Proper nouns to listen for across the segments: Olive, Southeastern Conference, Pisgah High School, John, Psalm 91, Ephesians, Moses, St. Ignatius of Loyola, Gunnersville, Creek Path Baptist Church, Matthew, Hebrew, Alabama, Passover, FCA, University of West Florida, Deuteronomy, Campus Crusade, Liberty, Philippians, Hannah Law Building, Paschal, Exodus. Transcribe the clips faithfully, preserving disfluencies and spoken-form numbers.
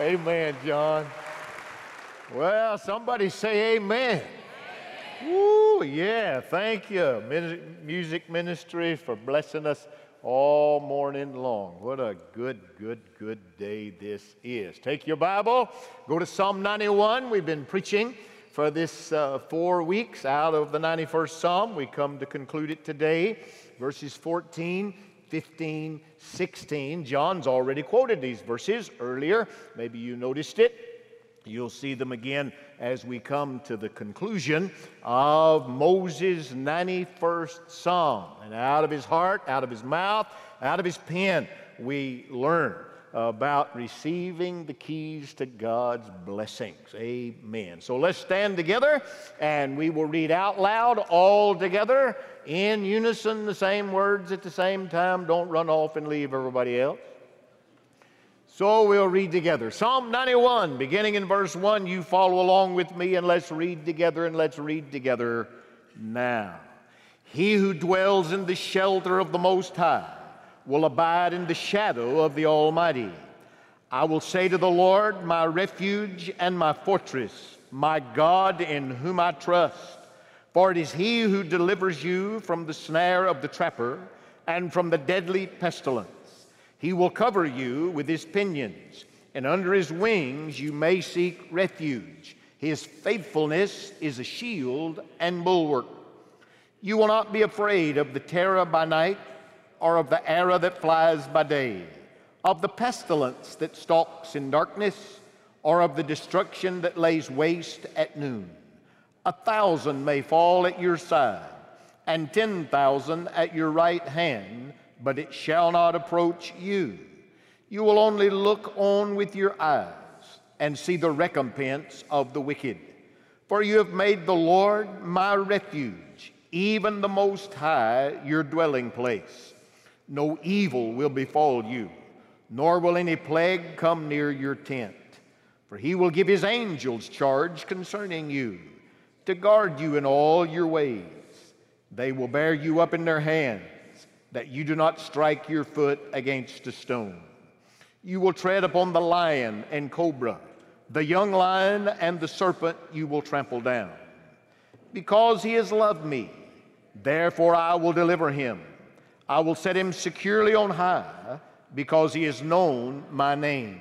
Amen, John. Well, somebody say amen. Amen. Woo, yeah, thank you, music ministry, for blessing us all morning long. What a good, good, good day this is. Take your Bible, go to Psalm ninety-one. We've been preaching for this uh, four weeks out of the ninety-first Psalm. We come to conclude it today, verses fourteen, fifteen, sixteen. John's already quoted these verses earlier. Maybe you noticed it. You'll see them again as we come to the conclusion of Moses' ninety-first Psalm. And out of his heart, out of his mouth, out of his pen, we learn about receiving the keys to God's blessings. Amen. So let's stand together, and we will read out loud all together in unison, the same words at the same time. Don't run off and leave everybody else. So we'll read together. Psalm ninety-one, beginning in verse one. You follow along with me, and let's read together, and let's read together now. He who dwells in the shelter of the Most High will abide in the shadow of the Almighty. I will say to the Lord, my refuge and my fortress, my God in whom I trust. For it is he who delivers you from the snare of the trapper and from the deadly pestilence. He will cover you with his pinions, and under his wings you may seek refuge. His faithfulness is a shield and bulwark. You will not be afraid of the terror by night, or of the arrow that flies by day, of the pestilence that stalks in darkness, or of the destruction that lays waste at noon. A thousand may fall at your side, and ten thousand at your right hand, but it shall not approach you. You will only look on with your eyes and see the recompense of the wicked. For you have made the Lord my refuge, even the Most High your dwelling place. No evil will befall you, nor will any plague come near your tent. For he will give his angels charge concerning you, to guard you in all your ways. They will bear you up in their hands, that you do not strike your foot against a stone. You will tread upon the lion and cobra, the young lion and the serpent you will trample down. Because he has loved me, therefore I will deliver him. I will set him securely on high, because he has known my name.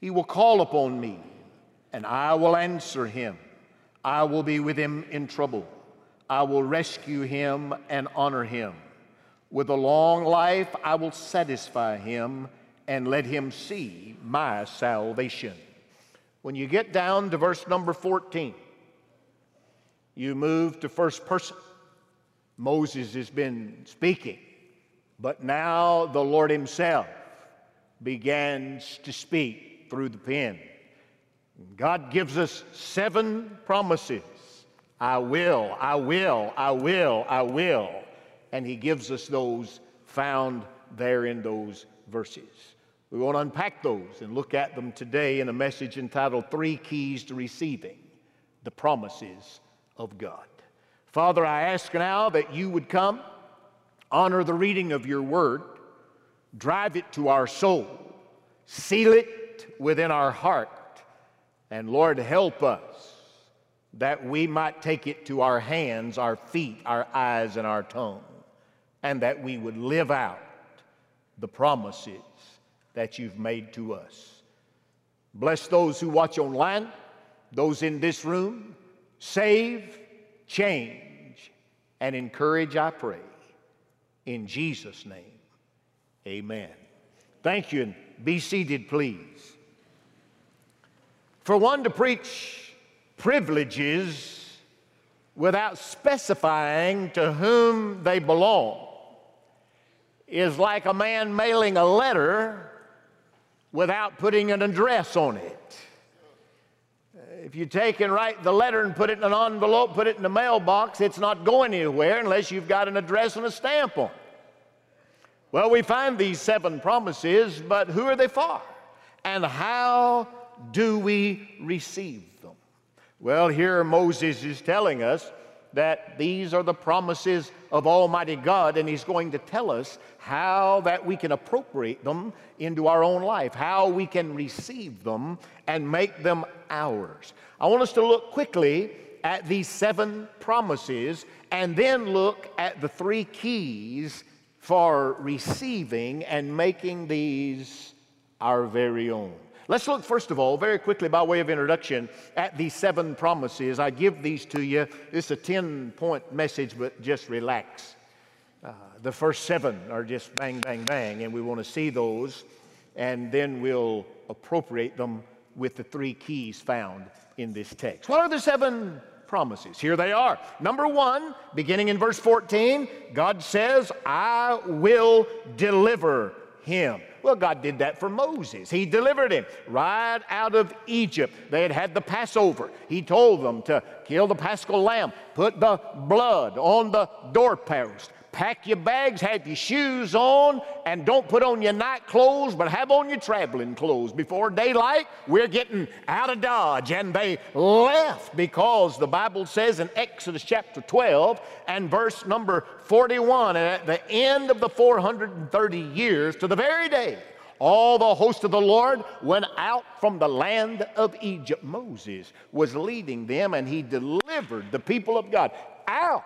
He will call upon me, and I will answer him. I will be with him in trouble. I will rescue him and honor him. With a long life I will satisfy him and let him see my salvation. When you get down to verse number fourteen, you move to first person. Moses has been speaking, but now the Lord himself begins to speak through the pen. God gives us seven promises. I will, I will, I will, I will. And he gives us those found there in those verses. We want to unpack those and look at them today in a message entitled Three Keys to Receiving the Promises of God. Father, I ask now that you would come, honor the reading of your word, drive it to our soul, seal it within our heart, and Lord, help us that we might take it to our hands, our feet, our eyes, and our tongue, and that we would live out the promises that you've made to us. Bless those who watch online, those in this room. Save, change, and encourage, I pray. In Jesus' name, amen. Thank you, and be seated, please. For one to preach privileges without specifying to whom they belong is like a man mailing a letter without putting an address on it. If you take and write the letter and put it in an envelope, put it in the mailbox, it's not going anywhere unless you've got an address and a stamp on it. Well, we find these seven promises, but who are they for? And how do we receive them? Well, here Moses is telling us that these are the promises of Almighty God, and He's going to tell us how that we can appropriate them into our own life, how we can receive them and make them ours. I want us to look quickly at these seven promises and then look at the three keys for receiving and making these our very own. Let's look, first of all, very quickly by way of introduction, at these seven promises. I give these to you. This is a ten-point message, but just relax. Uh, the first seven are just bang, bang, bang, and we want to see those, and then we'll appropriate them with the three keys found in this text. What are the seven promises? Here they are. Number one, beginning in verse fourteen, God says, I will deliver him. Well, God did that for Moses. He delivered him right out of Egypt. They had had the Passover. He told them to kill the Paschal lamb, put the blood on the doorpost, pack your bags, have your shoes on, and don't put on your night clothes, but have on your traveling clothes. Before daylight, we're getting out of Dodge. And they left because the Bible says in Exodus chapter twelve and verse number forty-one, and at the end of the four hundred thirty years, to the very day, all the host of the Lord went out from the land of Egypt. Moses was leading them, and he delivered the people of God out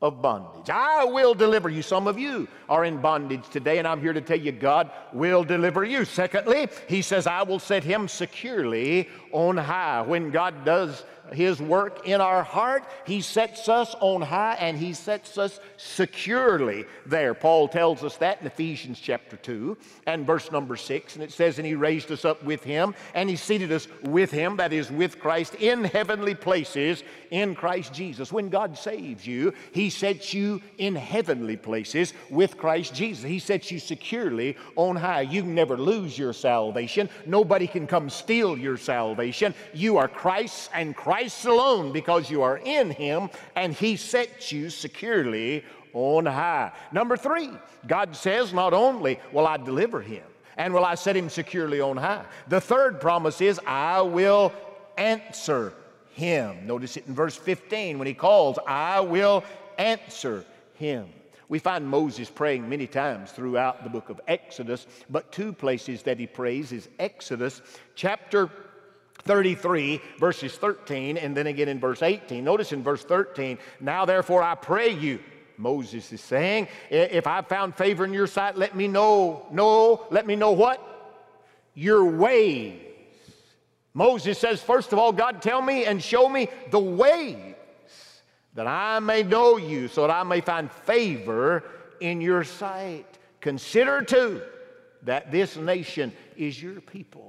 of bondage. I will deliver you. Some of you are in bondage today, and I'm here to tell you God will deliver you. Secondly, he says, I will set him securely on high. When God does his work in our heart, he sets us on high, and he sets us securely there. Paul tells us that in Ephesians chapter two and verse number six, and it says, and he raised us up with him, and he seated us with him, that is, with Christ, in heavenly places in Christ Jesus. When God saves you, he sets you in heavenly places with Christ Jesus. He sets you securely on high. You never lose your salvation. Nobody can come steal your salvation. You are Christ's and Christ Christ alone, because you are in him, and he sets you securely on high. Number three, God says, not only will I deliver him and will I set him securely on high, the third promise is I will answer him. Notice it in verse fifteen when he calls, I will answer him. We find Moses praying many times throughout the book of Exodus, but two places that he prays is Exodus chapter thirty-three, verses thirteen, and then again in verse eighteen. Notice in verse thirteen, now therefore I pray you, Moses is saying, if I found favor in your sight, let me know, no, let me know what? Your ways. Moses says, first of all, God, tell me and show me the ways that I may know you, so that I may find favor in your sight. Consider too that this nation is your people.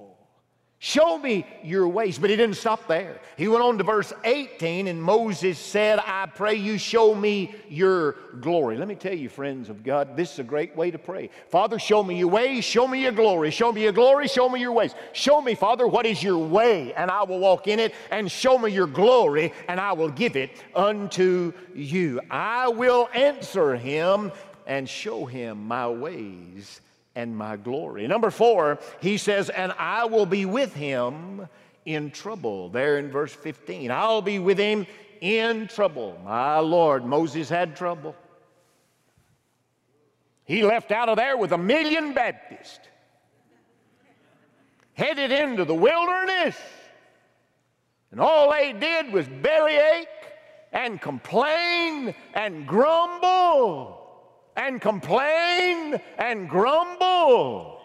Show me your ways. But he didn't stop there. He went on to verse eighteen, and Moses said, I pray you show me your glory. Let me tell you, friends of God, this is a great way to pray. Father, show me your ways, show me your glory. Show me your glory, show me your ways. Show me, Father, what is your way, and I will walk in it, and show me your glory, and I will give it unto you. I will answer him and show him my ways and my glory. Number four, he says, and I will be with him in trouble. There in verse fifteen, I'll be with him in trouble. My Lord, Moses had trouble. He left out of there with a million Baptists, headed into the wilderness, and all they did was bellyache and complain and grumble. And complain and grumble.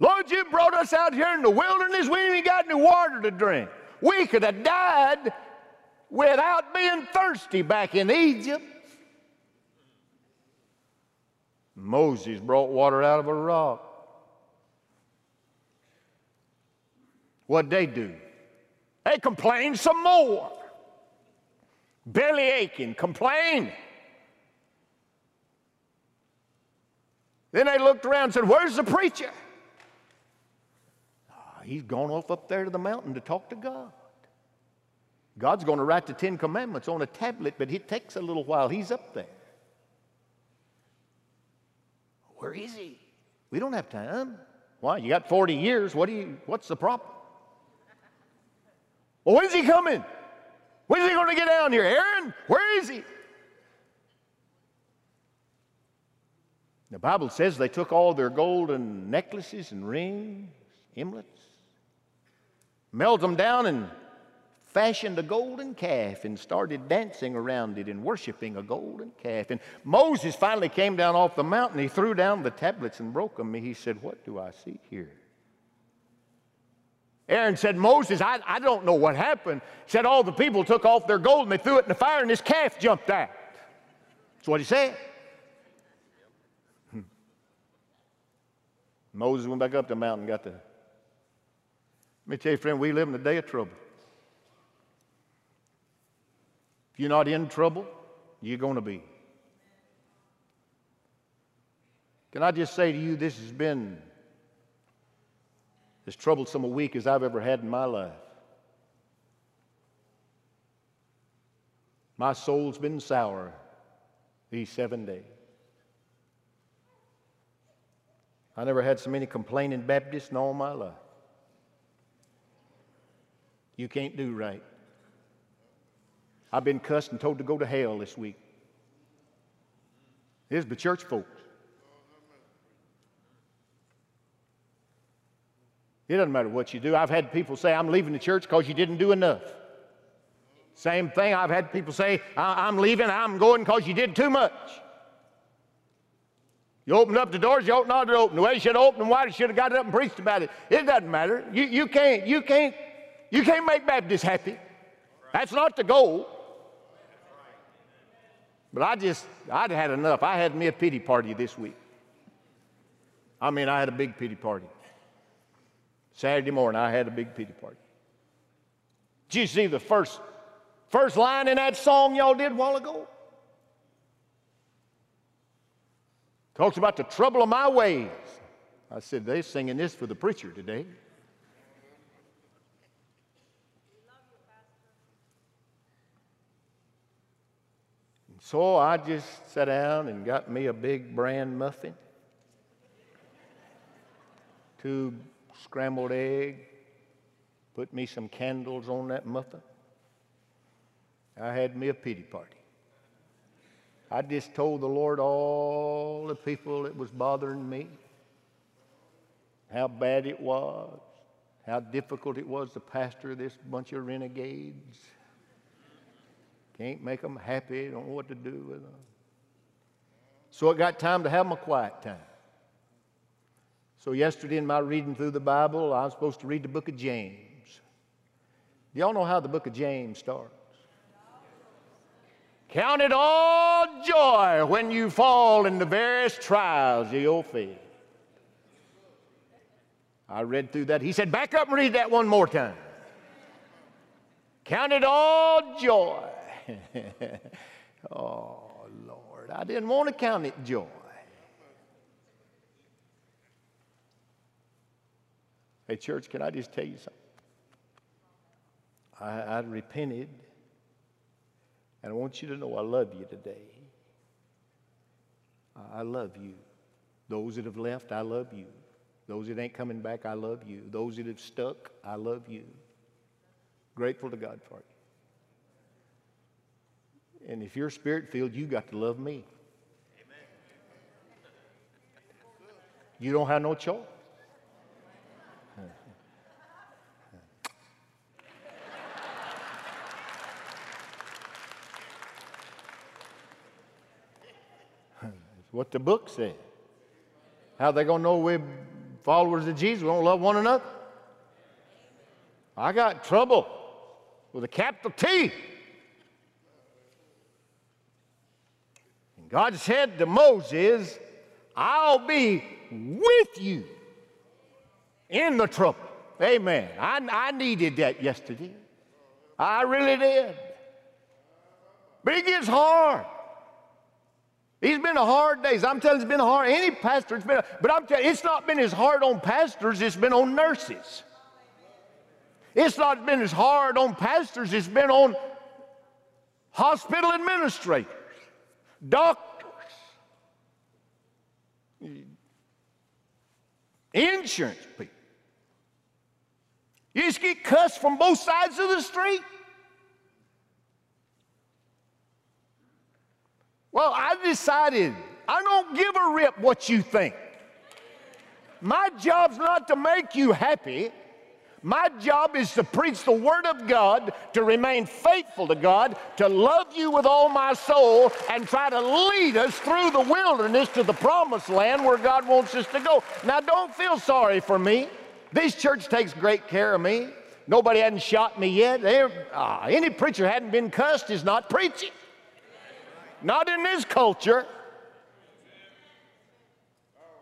Lord, you brought us out here in the wilderness. We didn't even got any water to drink. We could have died without being thirsty back in Egypt. Moses brought water out of a rock. What'd they do? They complained some more. Belly aching, complaining. Then they looked around and said, where's the preacher? Oh, he's gone off up there to the mountain to talk to God. God's going to write the Ten Commandments on a tablet, but it takes a little while. He's up there. Where is he? We don't have time. Why? You got forty years. What do you, what's the problem? Well, when's he coming? When's he going to get down here? Aaron, where is he? The Bible says they took all their golden necklaces and rings, emblets, melted them down and fashioned a golden calf and started dancing around it and worshiping a golden calf. And Moses finally came down off the mountain. He threw down the tablets and broke them. He said, "What do I see here?" Aaron said, "Moses, I, I don't know what happened." He said, "All the people took off their gold and they threw it in the fire and this calf jumped out." That's what he said. Hmm. Moses went back up the mountain and got the... Let me tell you, friend, we live in a day of trouble. If you're not in trouble, you're going to be. Can I just say to you, this has been as troublesome a week as I've ever had in my life. My soul's been sour these seven days. I never had so many complaining Baptists in all my life. You can't do right. I've been cussed and told to go to hell this week. It is the church folks. It doesn't matter what you do. I've had people say, "I'm leaving the church because you didn't do enough." Same thing. I've had people say, I I'm leaving, I'm going because you did too much. You opened up the doors you ought not to open. The way you should have opened them wide, you should have got up and preached about it. It doesn't matter. You, you, can't, you, can't, you can't make Baptists happy. That's not the goal. But I just, I'd had enough. I had me a pity party this week. I mean, I had a big pity party. Saturday morning, I had a big pity party. Did you see the first, first line in that song y'all did a while ago? Talks about the trouble of my ways. I said, they're singing this for the preacher today. And so I just sat down and got me a big bran muffin, two scrambled egg, put me some candles on that muffin. I had me a pity party. I just told the Lord all the people that was bothering me, how bad it was, how difficult it was to pastor this bunch of renegades. Can't make them happy, don't know what to do with them. So it got time to have my quiet time. So yesterday in my reading through the Bible, I was supposed to read the book of James. Do y'all know how the book of James starts? Count it all joy when you fall in the various trials of your faith. I read through that. He said, back up and read that one more time. Count it all joy. Oh, Lord, I didn't want to count it joy. Hey, church, can I just tell you something? I, I repented, and I want you to know I love you today. I love you. Those that have left, I love you. Those that ain't coming back, I love you. Those that have stuck, I love you. Grateful to God for you. And if you're spirit-filled, you got to love me. Amen. You don't have no choice. What the book said. How are they going to know we're followers of Jesus? We don't love one another. I got trouble with a capital T. And God said to Moses, I'll be with you in the trouble. Amen. I, I needed that yesterday. I really did. But it gets hard. These been a hard days. I'm telling you, it's been hard. Any pastor, it's been a, but I'm telling you, it's not been as hard on pastors, it's been on nurses. It's not been as hard on pastors, it's been on hospital administrators, doctors, insurance people. You just get cussed from both sides of the street. Well, I decided I don't give a rip what you think. My job's not to make you happy. My job is to preach the Word of God, to remain faithful to God, to love you with all my soul, and try to lead us through the wilderness to the promised land where God wants us to go. Now, don't feel sorry for me. This church takes great care of me. Nobody hadn't shot me yet. They're, uh, any preacher hadn't been cussed is not preaching. Not in this culture.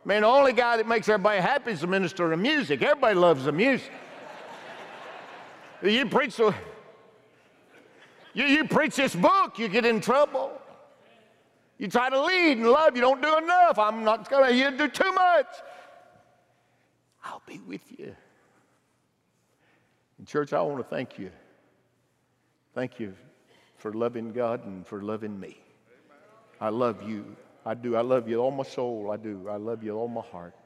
I mean, the only guy that makes everybody happy is the minister of music. Everybody loves the music. You preach the, you, you preach this book, you get in trouble. You try to lead and love, you don't do enough. I'm not gonna, you do too much. I'll be with you. And church, I wanna thank you. Thank you for loving God and for loving me. I love you, I do. I love you with all my soul, I do. I love you with all my heart.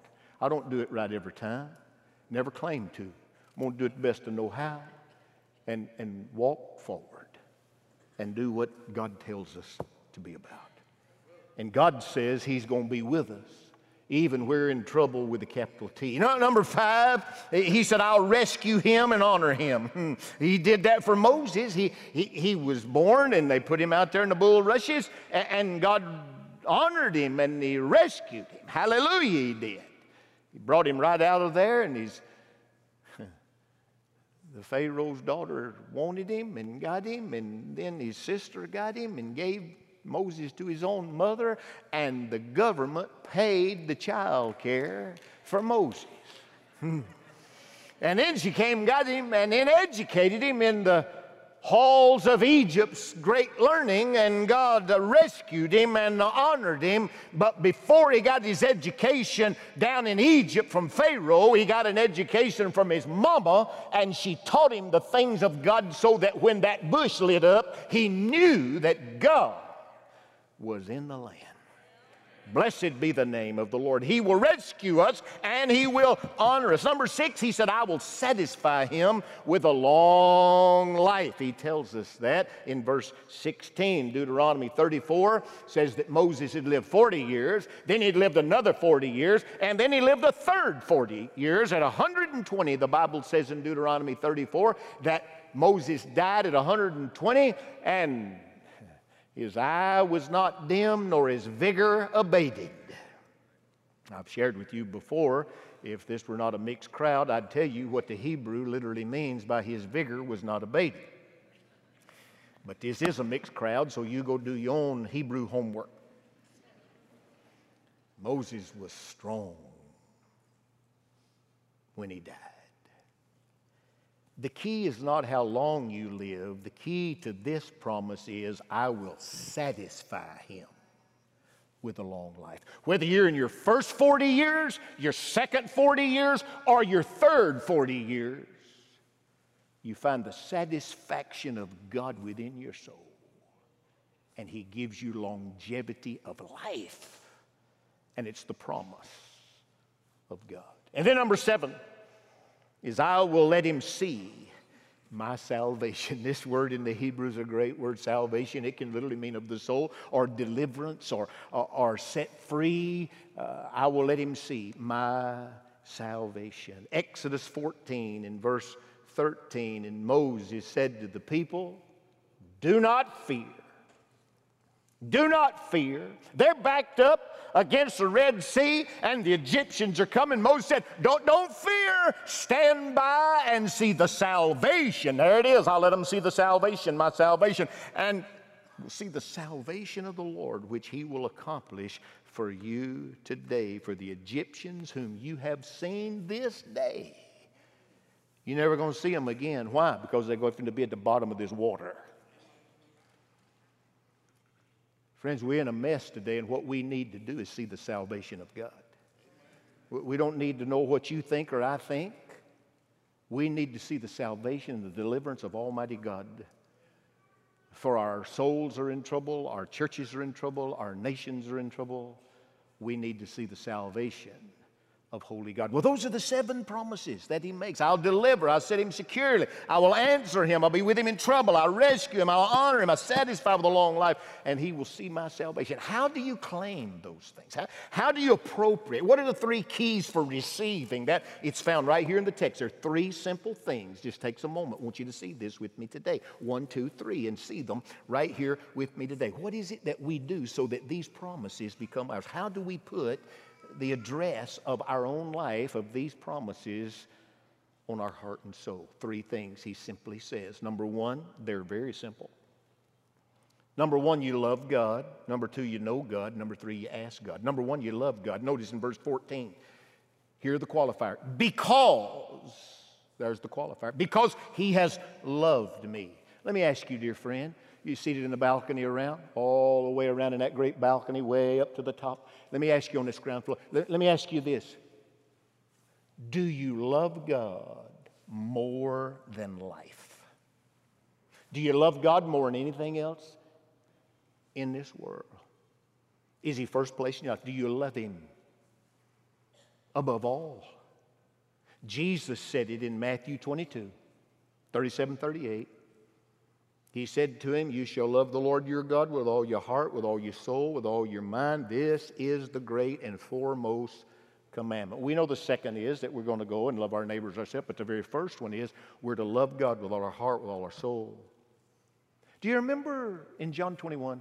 I don't do it right every time, never claim to. I'm gonna do it the best I know how. And, and walk forward and do what God tells us to be about. And God says he's going to be with us, even we're in trouble with a capital T. You know, number five, he said, I'll rescue him and honor him. He did that for Moses. He, he, he was born, and they put him out there in the bulrushes, and, and God honored him, and he rescued him. Hallelujah, he did. He brought him right out of there, and he's the Pharaoh's daughter wanted him and got him, and then his sister got him and gave Moses to his own mother, and the government paid the child care for Moses. And then she came and got him and then educated him in the halls of Egypt's great learning, and God rescued him and honored him. But before he got his education down in Egypt from Pharaoh, he got an education from his mama, and she taught him the things of God so that when that bush lit up, he knew that God was in the land. Blessed be the name of the Lord. He will rescue us, and he will honor us. Number six, he said, I will satisfy him with a long life. He tells us that in verse sixteen. Deuteronomy thirty-four says that Moses had lived forty years, then he'd lived another forty years, and then he lived a third forty years. At one hundred twenty, the Bible says in Deuteronomy thirty-four that Moses died at one hundred twenty, and his eye was not dim, nor his vigor abated. I've shared with you before, if this were not a mixed crowd, I'd tell you what the Hebrew literally means by his vigor was not abated. But this is a mixed crowd, so you go do your own Hebrew homework. Moses was strong when he died. The key is not how long you live. The key to this promise is, I will satisfy him with a long life. Whether you're in your first forty years, your second forty years, or your third forty years, you find the satisfaction of God within your soul. And he gives you longevity of life. And it's the promise of God. And then number seven is, I will let him see my salvation. This word in the Hebrew is a great word, salvation. It can literally mean of the soul, or deliverance, or, or, or set free. Uh, I will let him see my salvation. Exodus fourteen in verse thirteen, and Moses said to the people, do not fear. Do not fear. They're backed up against the Red Sea, and the Egyptians are coming. Moses said, don't, don't fear. Stand by and see the salvation. There it is. I'll let them see the salvation, my salvation. And we'll see the salvation of the Lord, which he will accomplish for you today, for the Egyptians whom you have seen this day. You're never going to see them again. Why? Because they're going to be at the bottom of this water. Friends, we're in a mess today, and what we need to do is see the salvation of God. We don't need to know what you think or I think. We need to see the salvation and the deliverance of Almighty God. For our souls are in trouble, our churches are in trouble, our nations are in trouble. We need to see the salvation of holy God. Well, those are the seven promises that he makes. I'll deliver. I'll set him securely. I will answer him. I'll be with him in trouble. I'll rescue him. I'll honor him. I'll satisfy with a long life, and he will see my salvation. How do you claim those things? How, how do you appropriate? What are the three keys for receiving that? It's found right here in the text. There are three simple things. Just takes a moment. I want you to see this with me today. One, two, three, and see them right here with me today. What is it that we do so that these promises become ours? How do we put the address of our own life, of these promises, on our heart and soul? Three things he simply says. Number one, they're very simple. Number one, you love God. Number two, you know God. Number three, you ask God. Number one, you love God. Notice in verse fourteen, here the qualifier. Because, there's the qualifier. Because he has loved me. Let me ask you, dear friend, you seated in the balcony around, all the way around in that great balcony, way up to the top. Let me ask you on this ground floor, let, let me ask you this. Do you love God more than life? Do you love God more than anything else in this world? Is he first place in your life? Do you love him above all? Jesus said it in Matthew twenty-two, thirty-seven, thirty-eight. He said to him, you shall love the Lord your God with all your heart, with all your soul, with all your mind. This is the great and foremost commandment. We know the second is that we're going to go and love our neighbors ourselves, but the very first one is we're to love God with all our heart, with all our soul. Do you remember in John twenty-one,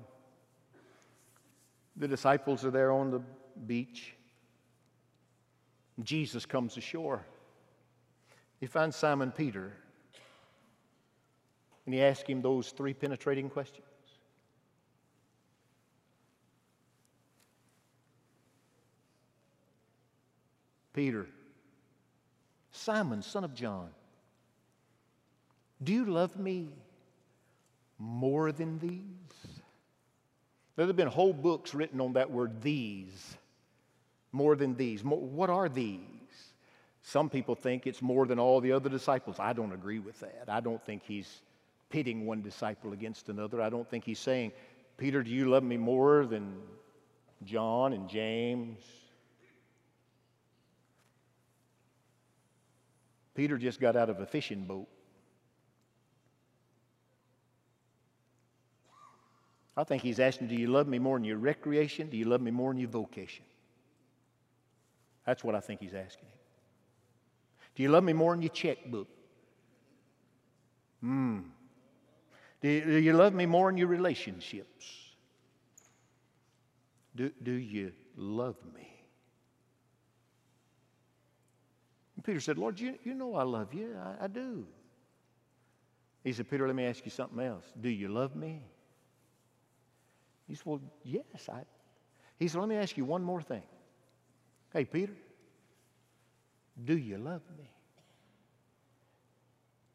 the disciples are there on the beach. Jesus comes ashore. He finds Simon Peter. And he asked him those three penetrating questions. Peter, Simon, son of John, do you love me more than these? There have been whole books written on that word, these. More than these. More, what are these? Some people think it's more than all the other disciples. I don't agree with that. I don't think he's pitting one disciple against another. I don't think he's saying, Peter, do you love me more than John and James? Peter just got out of a fishing boat. I think he's asking, do you love me more than your recreation? Do you love me more than your vocation? That's what I think he's asking him. Do you love me more than your checkbook? Hmm. Do you love me more in your relationships? Do, do you love me? And Peter said, Lord, you, you know I love you. I, I do. He said, Peter, let me ask you something else. Do you love me? He said, well, yes. I. He said, let me ask you one more thing. Hey, Peter, do you love me?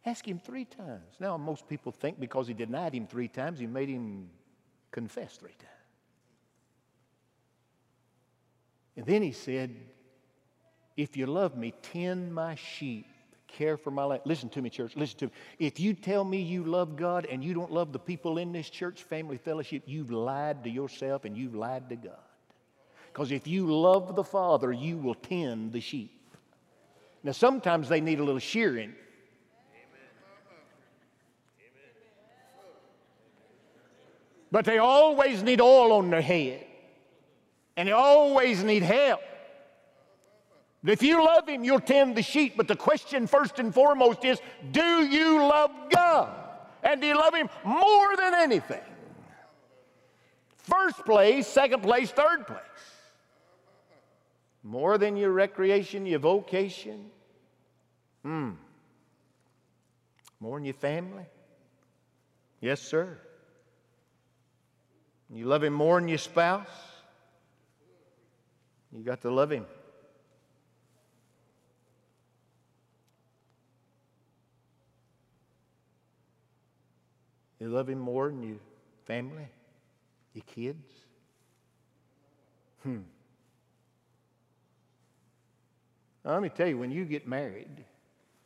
Ask him three times. Now, most people think because he denied him three times, he made him confess three times. And then he said, if you love me, tend my sheep, care for my life. Listen to me, church, listen to me. If you tell me you love God and you don't love the people in this church family fellowship, you've lied to yourself and you've lied to God. Because if you love the Father, you will tend the sheep. Now, sometimes they need a little shearing. But they always need oil on their head. And they always need help. But if you love him, you'll tend the sheep. But the question first and foremost is, do you love God? And do you love him more than anything? First place, second place, third place. More than your recreation, your vocation. Hmm. More than your family. Yes, sir. You love him more than your spouse. You got to love him. You love him more than your family, your kids. Hmm. Now, let me tell you, when you get married,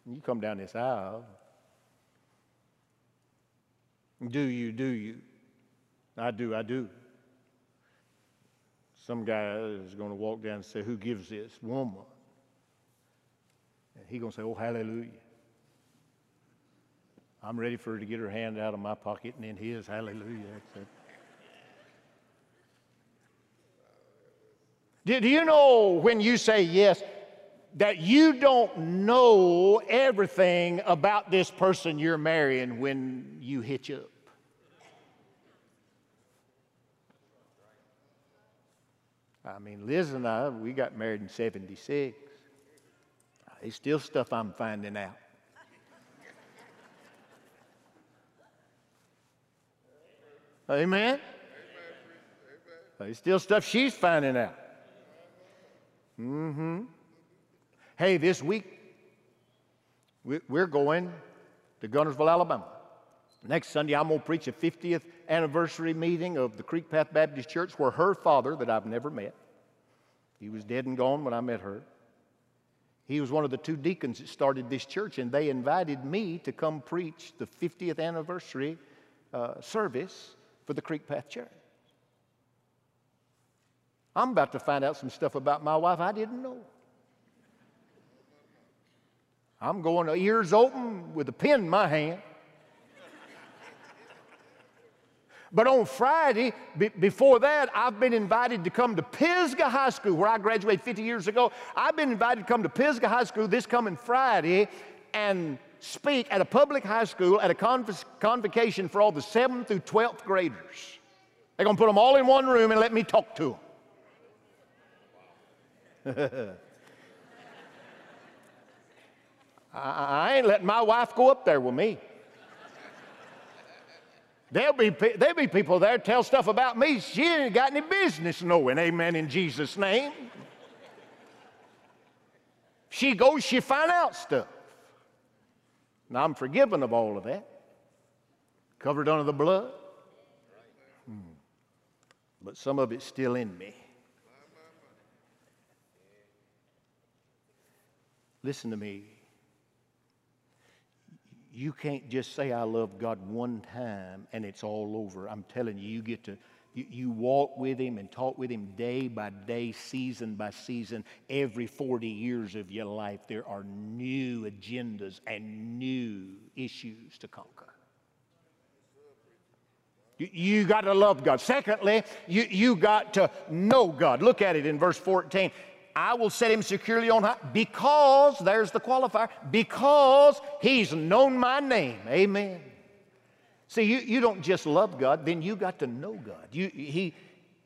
and you come down this aisle, do you, do you? I do, I do. Some guy is going to walk down and say, who gives this woman he's going to say, oh, hallelujah. I'm ready for her to get her hand out of my pocket and in his. Hallelujah. That's it. Did you know when you say yes that you don't know everything about this person you're marrying when you hitch up? I mean, Liz and I, we got married in seventy-six. There's still stuff I'm finding out. Amen? There's still stuff she's finding out. Mm-hmm. Hey, this week, we're going to Gunnersville, Alabama. Next Sunday, I'm going to preach a fiftieth anniversary meeting of the Creek Path Baptist Church where her father, that I've never met, he was dead and gone when I met her. He was one of the two deacons that started this church, and they invited me to come preach the fiftieth anniversary uh, service for the Creek Path Church. I'm about to find out some stuff about my wife I didn't know. I'm going ears open with a pen in my hand. But on Friday, b before that, I've been invited to come to Pisgah High School, where I graduated fifty years ago. I've been invited to come to Pisgah High School this coming Friday and speak at a public high school at a conv convocation for all the seventh through twelfth graders. They're going to put them all in one room and let me talk to them. I ain't letting my wife go up there with me. There'll be, there'll be people there tell stuff about me she ain't got any business knowing. Amen, in Jesus' name. She goes, she find out stuff. Now, I'm forgiven of all of that. Covered under the blood. Hmm. But some of it's still in me. Listen to me. You can't just say I love God one time and it's all over. I'm telling you, you get to, you, you walk with him and talk with him day by day, season by season. Every forty years of your life, there are new agendas and new issues to conquer. You, you got to love God. Secondly, you, you got to know God. Look at it in verse fourteen. I will set him securely on high because, there's the qualifier, because he's known my name. Amen. See, you, you don't just love God, then you got to know God. You, he,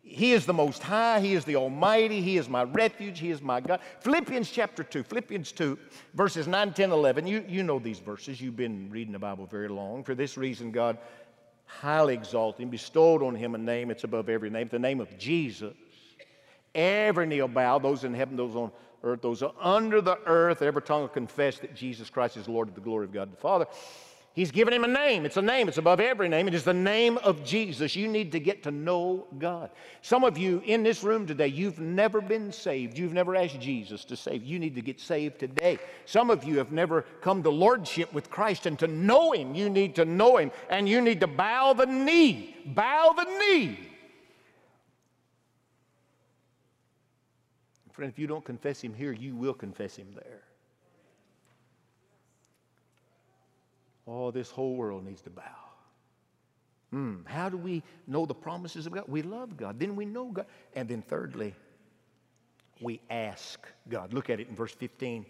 he is the Most High. He is the Almighty. He is my refuge. He is my God. Philippians chapter two, Philippians two, verses nine, ten, eleven. You, you know these verses. You've been reading the Bible very long. For this reason, God highly exalted him, bestowed on him a name that's above every name, the name of Jesus. Every knee will bow, those in heaven, those on earth, those under the earth. Every tongue will confess that Jesus Christ is Lord, to the glory of God the Father. He's given him a name. It's a name. It's above every name. It is the name of Jesus. You need to get to know God. Some of you in this room today, you've never been saved. You've never asked Jesus to save. You need to get saved today. Some of you have never come to lordship with Christ and to know him. You need to know him, and you need to bow the knee. Bow the knee. Friend, if you don't confess him here, you will confess him there. Oh, this whole world needs to bow. Mm, how do we know the promises of God? We love God. Then we know God. And then thirdly, we ask God. Look at it in verse fifteen.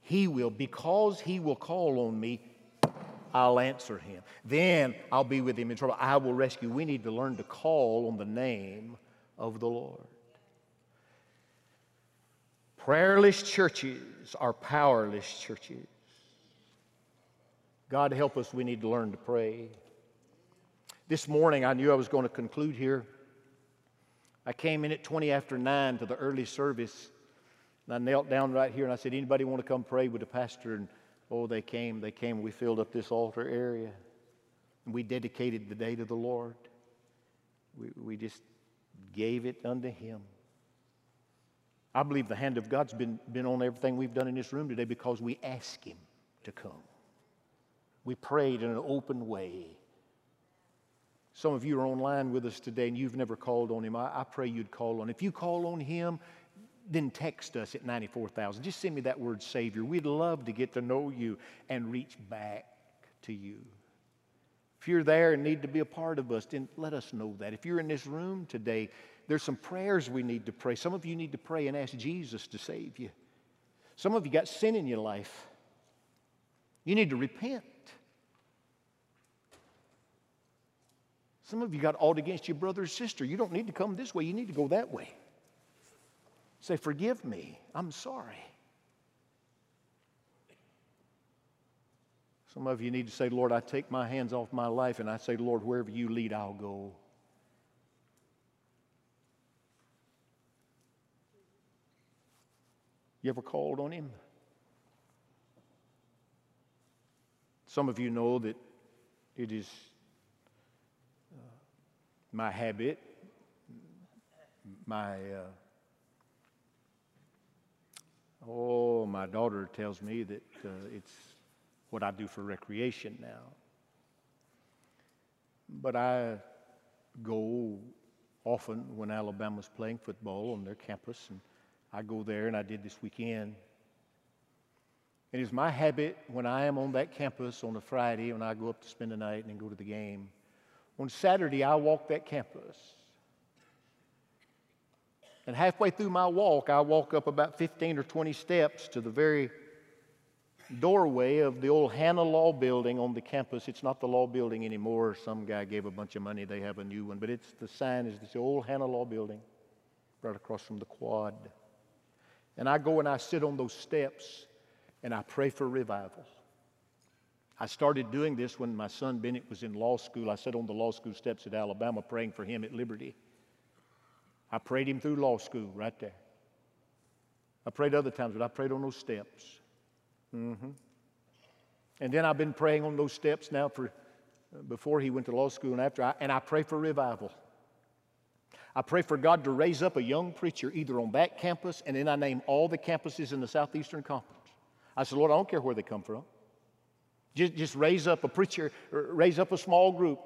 He will, because he will call on me, I'll answer him. Then I'll be with him in trouble. I will rescue. We need to learn to call on the name of the Lord. Prayerless churches are powerless churches. God help us, we need to learn to pray. This morning, I knew I was going to conclude here. I came in at twenty after nine to the early service, and I knelt down right here, and I said, anybody want to come pray with the pastor? And oh, they came, they came. We filled up this altar area, and we dedicated the day to the Lord. We, we just gave it unto him. I believe the hand of God's been, been on everything we've done in this room today because we asked him to come. We prayed in an open way. Some of you are online with us today and you've never called on him. I, I pray you'd call on him. If you call on him, then text us at ninety-four thousand. Just send me that word Savior. We'd love to get to know you and reach back to you. If you're there and need to be a part of us, then let us know that. If you're in this room today, there's some prayers we need to pray. Some of you need to pray and ask Jesus to save you. Some of you got sin in your life. You need to repent. Some of you got aught against your brother or sister. You don't need to come this way. You need to go that way. Say, forgive me. I'm sorry. Some of you need to say, Lord, I take my hands off my life, and I say, Lord, wherever you lead, I'll go. You ever called on him? Some of you know that it is my habit, my, uh, oh, my daughter tells me that uh, it's what I do for recreation now. But I go often when Alabama's playing football on their campus, and I go there, and I did this weekend. It is my habit when I am on that campus on a Friday, when I go up to spend the night and then go to the game, on Saturday, I walk that campus. And halfway through my walk, I walk up about fifteen or twenty steps to the very doorway of the old Hannah Law Building on the campus. It's not the law building anymore. Some guy gave a bunch of money. They have a new one. But it's the sign is this old Hannah Law Building right across from the quad. And I go and I sit on those steps and I pray for revival. I started doing this when my son Bennett was in law school. I sat on the law school steps at Alabama praying for him at Liberty. I prayed him through law school right there. I prayed other times, but I prayed on those steps. Mm-hmm. And then I've been praying on those steps now for uh, before he went to law school and after. I, and I pray for revival. I pray for God to raise up a young preacher either on that campus, and then I name all the campuses in the Southeastern Conference. I said, Lord, I don't care where they come from. Just, just raise up a preacher, raise up a small group,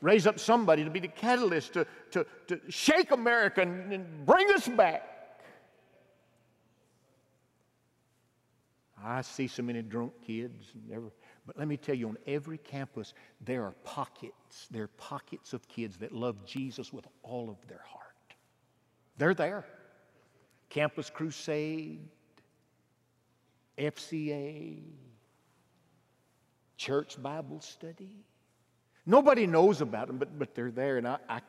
raise up somebody to be the catalyst to, to, to shake America and, and bring us back. I see so many drunk kids. And every, but let me tell you, on every campus, there are pockets. There are pockets of kids that love Jesus with all of their heart. They're there. Campus Crusade, F C A. Church Bible study. Nobody knows about them, but, but they're there. And I, I,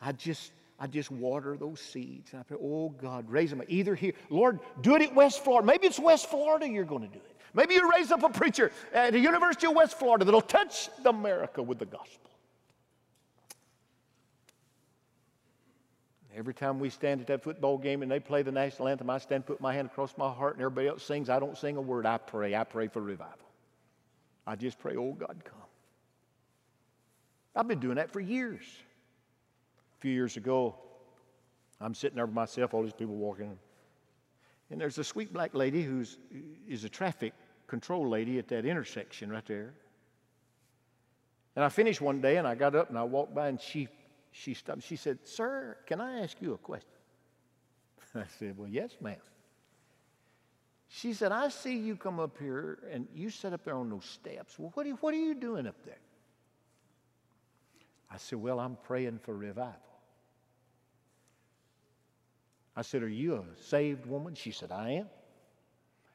I, just, I just water those seeds. And I pray, oh, God, raise them up. Either here. Lord, do it at West Florida. Maybe it's West Florida you're going to do it. Maybe you raise up a preacher at the University of West Florida that'll touch America with the gospel. Every time we stand at that football game and they play the national anthem, I stand, put my hand across my heart, and everybody else sings. I don't sing a word. I pray. I pray for revival. I just pray, oh, God, come. I've been doing that for years. A few years ago, I'm sitting there by myself, all these people walking. And there's a sweet black lady who is a traffic control lady at that intersection right there. And I finished one day, and I got up, and I walked by, and she, she stopped. She said, sir, can I ask you a question? I said, well, yes, ma'am. She said, I see you come up here, and you sit up there on those steps. Well, what are, you, what are you doing up there? I said, well, I'm praying for revival. I said, are you a saved woman? She said, I am.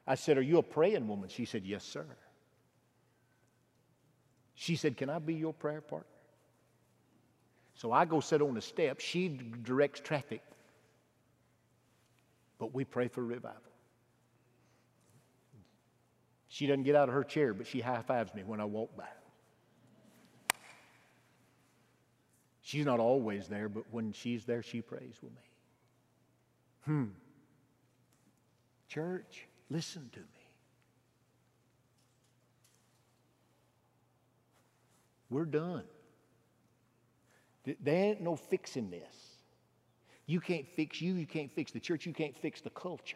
I said, are you a praying woman? She said, yes, sir. She said, can I be your prayer partner? So I go sit on the steps. She directs traffic. But we pray for revival. She doesn't get out of her chair, but she high-fives me when I walk by. She's not always there, but when she's there, she prays with me. Hmm. Church, listen to me. We're done. There ain't no fixing this. You can't fix you. You can't fix the church. You can't fix the culture.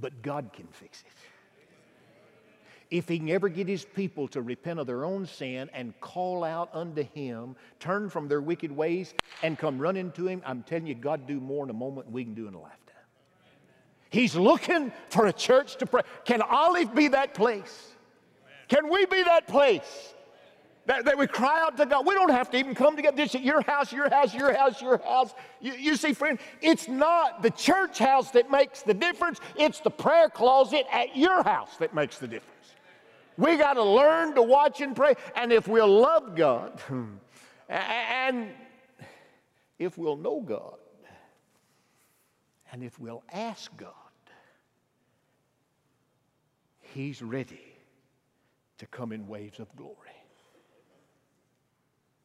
But God can fix it. If he can ever get his people to repent of their own sin and call out unto him, turn from their wicked ways and come running to him, I'm telling you, God do more in a moment than we can do in a lifetime. He's looking for a church to pray. Can Olive be that place? Can we be that place that, that we cry out to God? We don't have to even come together. This at your house, your house, your house, your house. You, you see, friend, it's not the church house that makes the difference. It's the prayer closet at your house that makes the difference. We got to learn to watch and pray. And if we'll love God and if we'll know God and if we'll ask God, He's ready to come in waves of glory.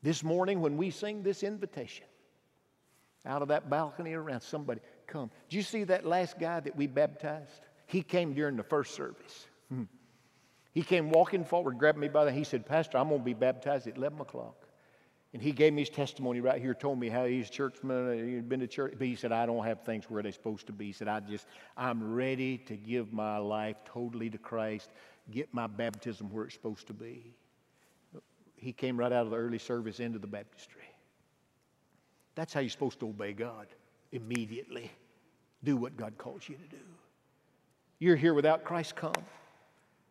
This morning when we sing this invitation, out of that balcony around, somebody come. Did you see that last guy that we baptized? He came during the first service. Hmm. He came walking forward, grabbed me by the hand. He said, Pastor, I'm going to be baptized at eleven o'clock. And he gave me his testimony right here, told me how he's a churchman, he'd been to church. But he said, I don't have things where they're supposed to be. He said, I just, I'm ready to give my life totally to Christ. Get my baptism where it's supposed to be. He came right out of the early service into the baptistry. That's how you're supposed to obey God. Immediately. Do what God calls you to do. You're here without Christ, come.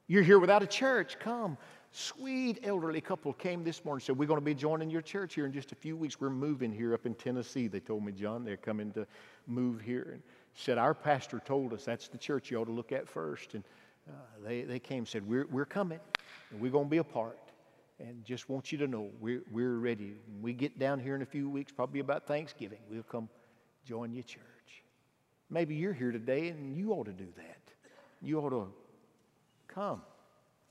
You're here without a church, come. Sweet elderly couple came this morning and said, we're going to be joining your church here in just a few weeks. We're moving here up in Tennessee. They told me, John, they're coming to move here. And said, our pastor told us that's the church you ought to look at first. And Uh, they, they came and said, we're, we're coming, and we're going to be a part, and just want you to know we're, we're ready. When we get down here in a few weeks, probably about Thanksgiving, we'll come join your church. Maybe you're here today, and you ought to do that. You ought to come.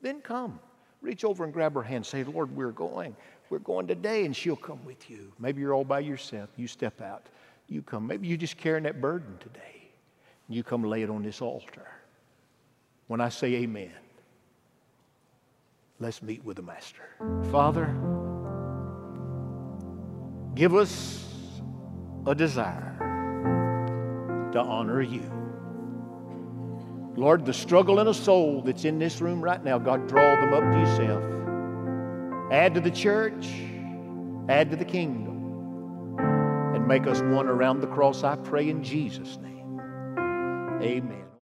Then come. Reach over and grab her hand and say, Lord, we're going. We're going today, and she'll come with you. Maybe you're all by yourself. You step out. You come. Maybe you're just carrying that burden today. You come lay it on this altar. When I say amen, let's meet with the Master. Father, give us a desire to honor you. Lord, the struggle in a soul that's in this room right now, God, draw them up to yourself. Add to the church, add to the kingdom, and make us one around the cross, I pray in Jesus' name. Amen.